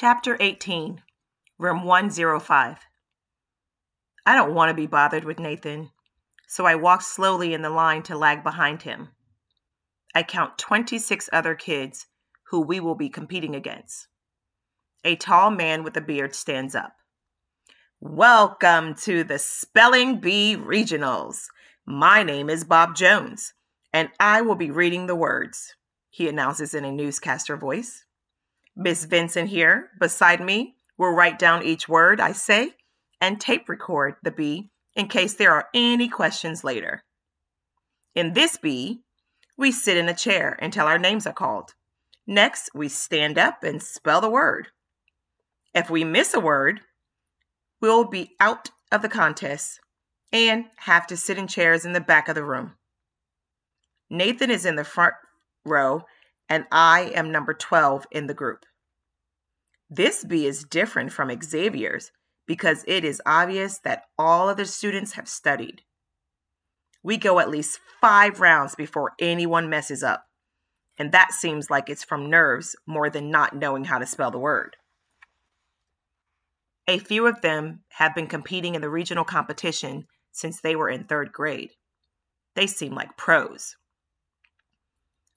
Chapter 18, Room 105. I don't want to be bothered with Nathan, so I walk slowly in the line to lag behind him. I count 26 other kids who we will be competing against. A tall man with a beard stands up. Welcome to the Spelling Bee Regionals. My name is Bob Jones, and I will be reading the words, he announces in a newscaster voice. Miss Vincent here, beside me, will write down each word I say and tape record the bee in case there are any questions later. In this bee, we sit in a chair until our names are called. Next, we stand up and spell the word. If we miss a word, we'll be out of the contest and have to sit in chairs in the back of the room. Nathan is in the front row, and I am number 12 in the group. This bee is different from Xavier's because it is obvious that all of the students have studied. We go at least 5 rounds before anyone messes up, and that seems like it's from nerves more than not knowing how to spell the word. A few of them have been competing in the regional competition since they were in 3rd grade. They seem like pros.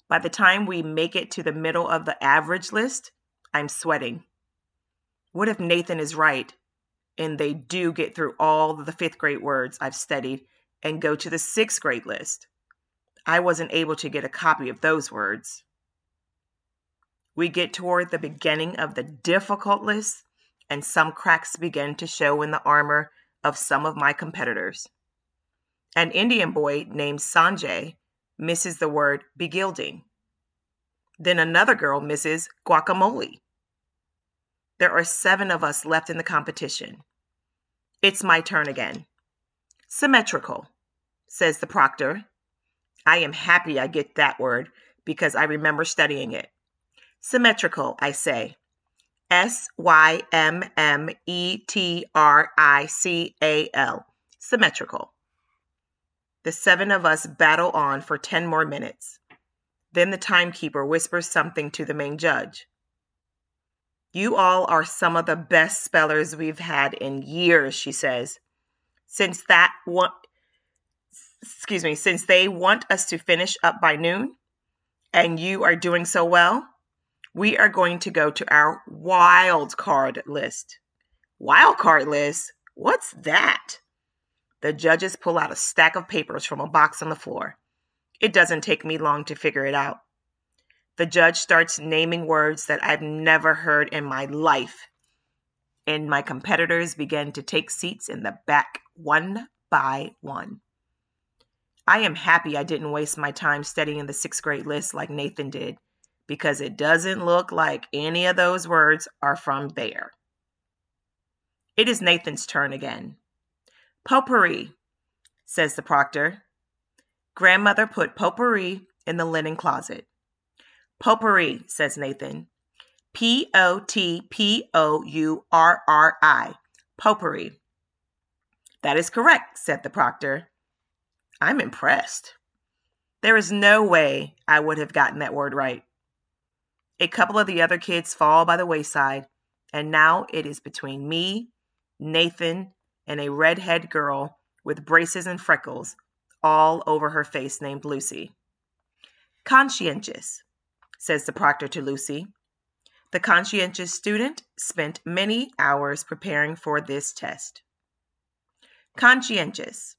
By the time we make it to the middle of the average list, I'm sweating. What if Nathan is right and they do get through all of the 5th grade words I've studied and go to the 6th grade list? I wasn't able to get a copy of those words. We get toward the beginning of the difficult list, and some cracks begin to show in the armor of some of my competitors. An Indian boy named Sanjay misses the word begilding. Then another girl misses guacamole. There are 7 of us left in the competition. It's my turn again. Symmetrical, says the proctor. I am happy I get that word because I remember studying it. Symmetrical, I say. S-Y-M-M-E-T-R-I-C-A-L. Symmetrical. The 7 of us battle on for 10 more minutes. Then the timekeeper whispers something to the main judge. You all are some of the best spellers we've had in years, she says. Since they want us to finish up by noon, and you are doing so well, we are going to go to our wild card list. Wild card list? What's that? The judges pull out a stack of papers from a box on the floor. It doesn't take me long to figure it out. The judge starts naming words that I've never heard in my life, and my competitors begin to take seats in the back one by one. I am happy I didn't waste my time studying the 6th grade list like Nathan did, because it doesn't look like any of those words are from there. It is Nathan's turn again. Potpourri, says the proctor. Grandmother put potpourri in the linen closet. Potpourri, says Nathan. P-O-T-P-O-U-R-R-I. Potpourri. That is correct, said the proctor. I'm impressed. There is no way I would have gotten that word right. A couple of the other kids fall by the wayside, and now it is between me, Nathan, and a redhead girl with braces and freckles all over her face named Lucy. Conscientious, says the proctor to Lucy. The conscientious student spent many hours preparing for this test. Conscientious.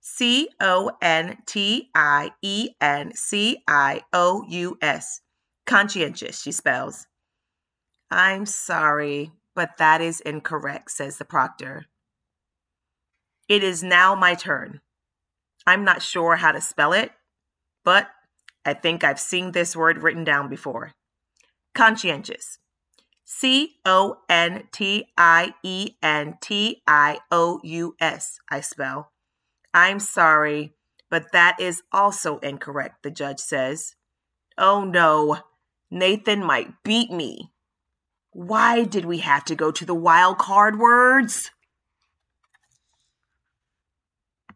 C-O-N-T-I-E-N-C-I-O-U-S. Conscientious, she spells. I'm sorry, but that is incorrect, says the proctor. It is now my turn. I'm not sure how to spell it, but I think I've seen this word written down before. Conscientious. C-O-N-T-I-E-N-T-I-O-U-S, I spell. I'm sorry, but that is also incorrect, the judge says. Oh no, Nathan might beat me. Why did we have to go to the wild card words?